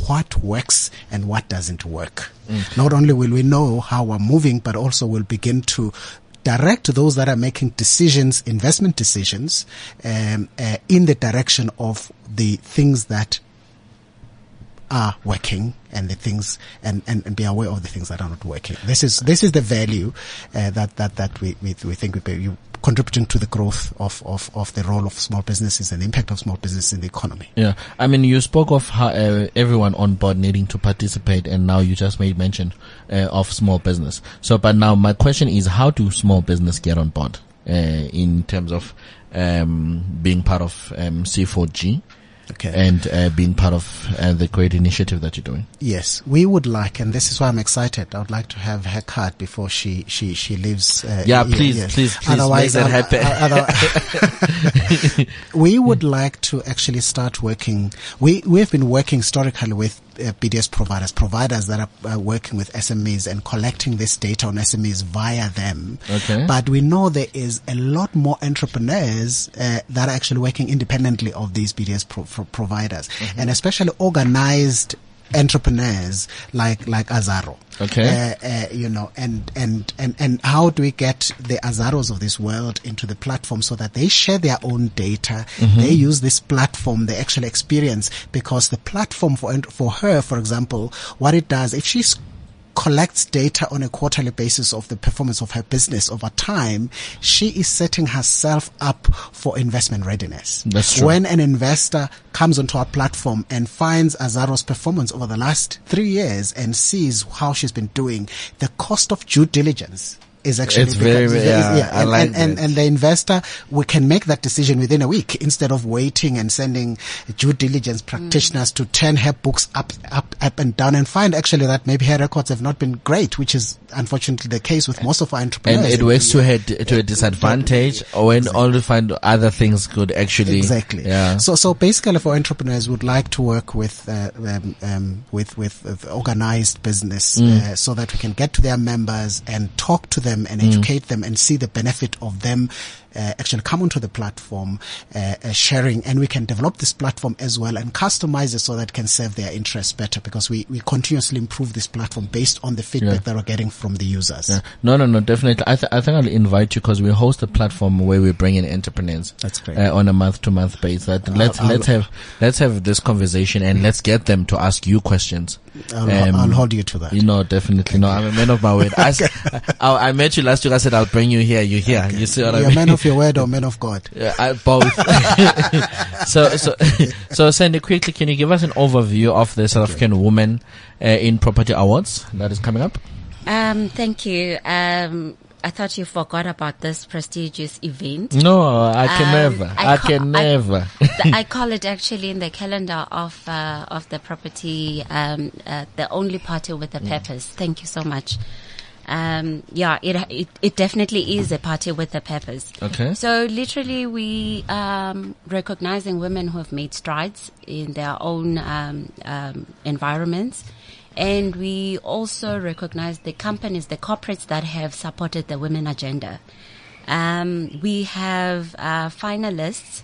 what works and what doesn't work. Mm. Not only will we know how we're moving, but also we'll begin to direct those that are making decisions, investment decisions, um, uh, in the direction of the things that are working and the things and, and, and be aware of the things that are not working. This is this is the value uh, that that that we we, we think we, we contributing to the growth of, of, of the role of small businesses and the impact of small businesses in the economy. Yeah. I mean, you spoke of how, uh, everyone on board needing to participate, and now you just made mention uh, of small business. So, but now my question is, how do small business get on board uh, in terms of um, being part of um, C four G? Okay. And uh, being part of uh, the great initiative that you're doing. Yes, we would like, and this is why I'm excited. I would like to have her card before she she she leaves. Uh, yeah, here, please, yes. please, please, otherwise, make that happen. We would like to actually start working. We we have been working historically with uh, B D S providers, providers that are uh, working with S M Es and collecting this data on S M Es via them. Okay. But we know there is a lot more entrepreneurs uh, that are actually working independently of these B D S providers. For providers, mm-hmm. and especially organized entrepreneurs like like Azaro. Okay, uh, uh, you know, and, and and and how do we get the Azaros of this world into the platform so that they share their own data? Mm-hmm. They use this platform, they actually experience, because the platform for for her, for example, what it does, if she's collects data on a quarterly basis of the performance of her business over time, she is setting herself up for investment readiness. That's true. When an investor comes onto our platform and finds Azaro's performance over the last three years and sees how she's been doing, the cost of due diligence is actually it's very, very yeah, yeah. And, like and, and, and the investor, we can make that decision within a week instead of waiting and sending due diligence practitioners mm. to turn her books up, up, up and down and find actually that maybe her records have not been great, which is unfortunately the case with and, most of our entrepreneurs. And it works to her to a disadvantage or when exactly. all the find other things could actually exactly. Yeah. So so basically, for entrepreneurs, would like to work with uh, um, um, with with organized business mm. uh, so that we can get to their members and talk to them. And educate mm. them and see the benefit of them uh, actually come onto the platform, uh, uh, sharing, and we can develop this platform as well and customize it so that it can serve their interests better, because we, we continuously improve this platform based on the feedback yeah. that we're getting from the users. Yeah. No, no, no, definitely. I, th- I think I'll invite you, because we host a platform where we bring in entrepreneurs. That's great. Uh, on a month to month basis. That I'll, let's I'll, let's have let's have this conversation and let's get them to ask you questions. I'll, um, I'll hold you to that. You know, definitely. Okay. No, I'm a man of my word. I, I, I met you last week. I said, I'll bring you here. You're here. Okay. You see what You're I mean? You're a man of your word or man of God? Yeah, I, both. so, so, so, Sandy, quickly, can you give us an overview of the South okay. African Women uh, in Property Awards that is coming up? Um, thank you. Um, I thought you forgot about this prestigious event. No, I can um, never. I, I ca- can never. I, I call it actually in the calendar of uh, of the property, um, uh, the only party with a purpose. Mm. Thank you so much. Um, yeah, it, it it definitely is a party with a purpose. Okay. So literally, we um recognizing women who have made strides in their own um, um environments. And we also recognize the companies, the corporates that have supported the women agenda. Um, we have uh, finalists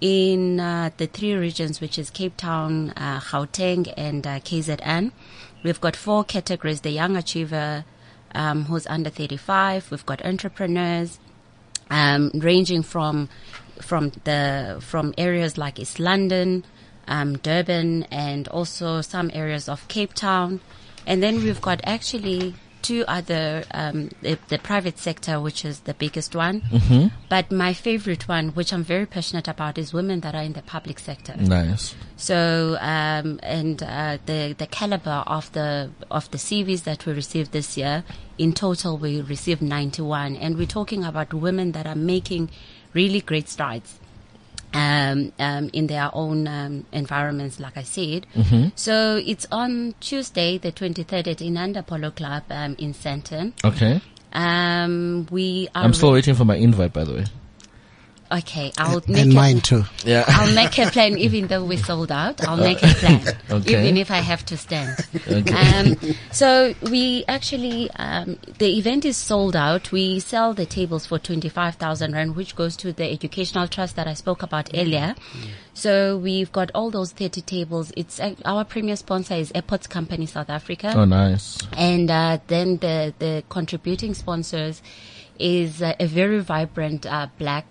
in uh, the three regions, which is Cape Town, uh, Gauteng, and uh, K Z N. We've got four categories: the young achiever, um, who's under thirty-five. We've got entrepreneurs, um, ranging from from the from areas like East London, Um, Durban, and also some areas of Cape Town. And then we've got actually two other, um, the, the private sector, which is the biggest one. Mm-hmm. But my favorite one, which I'm very passionate about, is women that are in the public sector. Nice. So, um, and uh, the the caliber of the of the C Vs that we received this year, in total we received ninety-one, and we're talking about women that are making really great strides. Um, um, in their own um, environments, like I said. Mm-hmm. So it's on Tuesday, the twenty-third, at Inanda Polo Club um, in Sandton. Okay. Um, we are. I'm still re- waiting for my invite, by the way. Okay, I'll and, make and a, mine too. Yeah, I'll make a plan. Even though we're sold out, I'll make a plan. Okay. Even if I have to stand. Okay. Um, so we actually um, the event is sold out. We sell the tables for twenty-five thousand rand, which goes to the educational trust that I spoke about earlier. Yeah. So we've got all those thirty tables. It's uh, our premier sponsor is Airports Company South Africa. Oh, nice! And uh, then the the contributing sponsors is uh, a very vibrant uh, black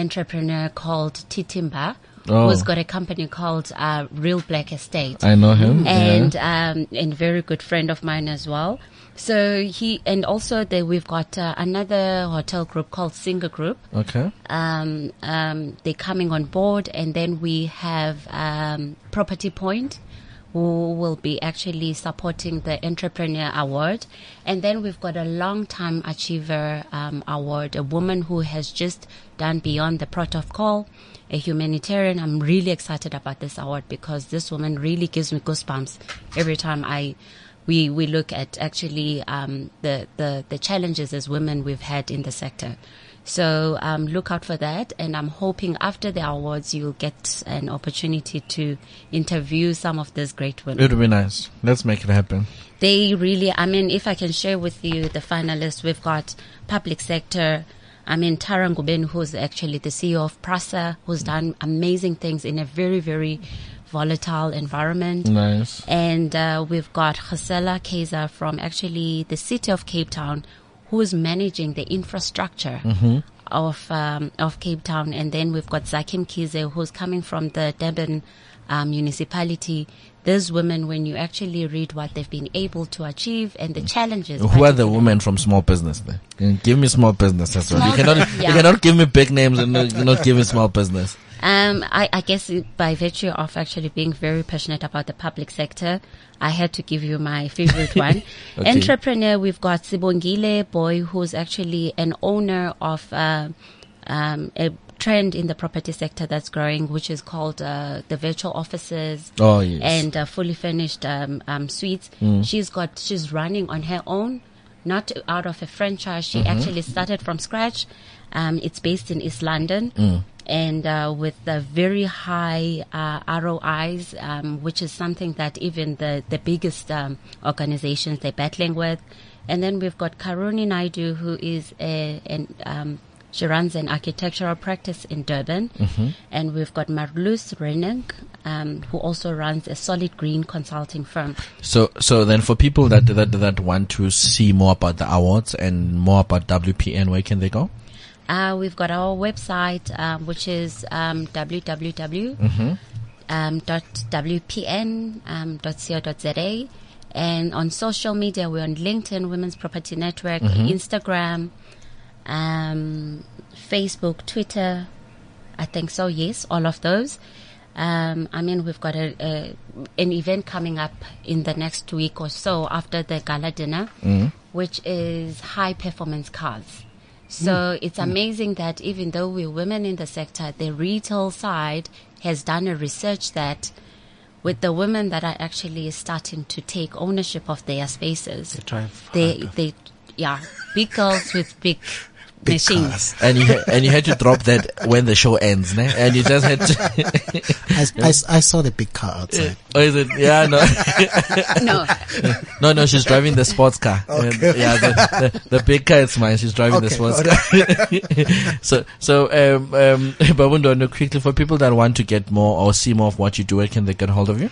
entrepreneur called Titimba, oh. who's got a company called uh, Real Black Estate. I know him. And yeah. um, and very good friend of mine as well. So he, and also there we've got uh, another hotel group called Singer Group. Okay. Um, um, they're coming on board, and then we have um, Property Point, who will be actually supporting the Entrepreneur Award. And then we've got a long-time achiever um, award, a woman who has just done beyond the protocol, a humanitarian. I'm really excited about this award because this woman really gives me goosebumps every time I we we look at actually um, the, the, the challenges as women we've had in the sector. So um, look out for that, and I'm hoping after the awards you'll get an opportunity to interview some of these great women. It would be nice. Let's make it happen. They really, I mean, if I can share with you the finalists, we've got public sector. I mean, Tara Ngubeni, who's actually the C E O of Prasa, who's done amazing things in a very, very volatile environment. Nice. And uh, we've got Khosela Kaiser from actually the city of Cape Town, who is managing the infrastructure mm-hmm. of um, of Cape Town. And then we've got Zakim Kize, who's coming from the Durban um, municipality. These women, when you actually read what they've been able to achieve and the challenges. Who are the women from small business then? Give me small business as well. You cannot, yeah. you cannot give me big names and not, not give me small business. Um, I, I guess by virtue of actually being very passionate about the public sector, I had to give you my favorite one. Okay. Entrepreneur, we've got Sibongile Boy, who's actually an owner of uh, um, a trend in the property sector that's growing, which is called uh, the virtual offices oh, yes. and uh, fully furnished um, um, suites. Mm. She's got, she's running on her own, not out of a franchise. She mm-hmm. actually started from scratch. Um, it's based in East London. Mm. And uh, with the very high uh, R O Is, um, which is something that even the, the biggest um, organizations, they're battling with. And then we've got Karuni Naidu, who is a, an, um, she runs an architectural practice in Durban. Mm-hmm. And we've got Marloes Renink, um, who also runs a solid green consulting firm. So so then for people that, that, that want to see more about the awards and more about W P N, where can they go? Uh, we've got our website, um, which is um, w w w dot w p n dot co dot z a. And on social media, we're on LinkedIn, Women's Property Network, mm-hmm. Instagram, um, Facebook, Twitter. I think so, yes, all of those. Um, I mean, we've got a, a, an event coming up in the next week or so after the gala dinner, mm-hmm. which is high performance cars. So mm. it's amazing mm. that even though we're women in the sector, the retail side has done a research that with the women that are actually starting to take ownership of their spaces, they, drive they, they yeah, big girls with big, big machines. Cars. And you ha- and you had to drop that when the show ends, ne? And you just had to. I, I, I saw the big car outside. Oh, is it? Yeah, no. no. No, no, she's driving the sports car. Okay. Yeah, the, the, the big car is mine. She's driving okay, the sports car. so, so, um, um, Babundwandwe, quickly, for people that want to get more or see more of what you do, where can they get hold of you?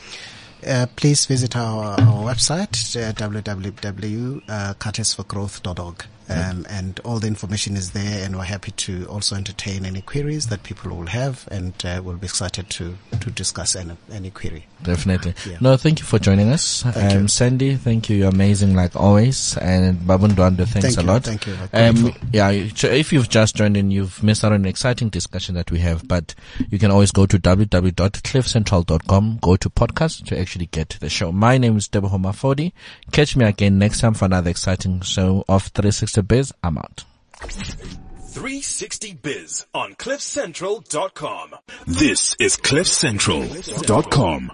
Uh, please visit our, our website, uh, w w w dot catalyst for growth dot org. Um, and all the information is there, and we're happy to also entertain any queries that people will have, and uh, we'll be excited to, to discuss any, any query. Definitely. Yeah. No, thank you for joining us. Thank um, you. Sandy, thank you. You're amazing like always. And Babu Ndwandwe, thanks thank a you, lot. Thank you. Um, yeah, if you've just joined in, you've missed out on an exciting discussion that we have, but you can always go to w w w dot cliff central dot com, go to podcast to actually get the show. My name is Thabo Mofodi. Catch me again next time for another exciting show of three sixty. Biz, I'm out. three sixty biz on cliff central dot com. This is cliff central dot com.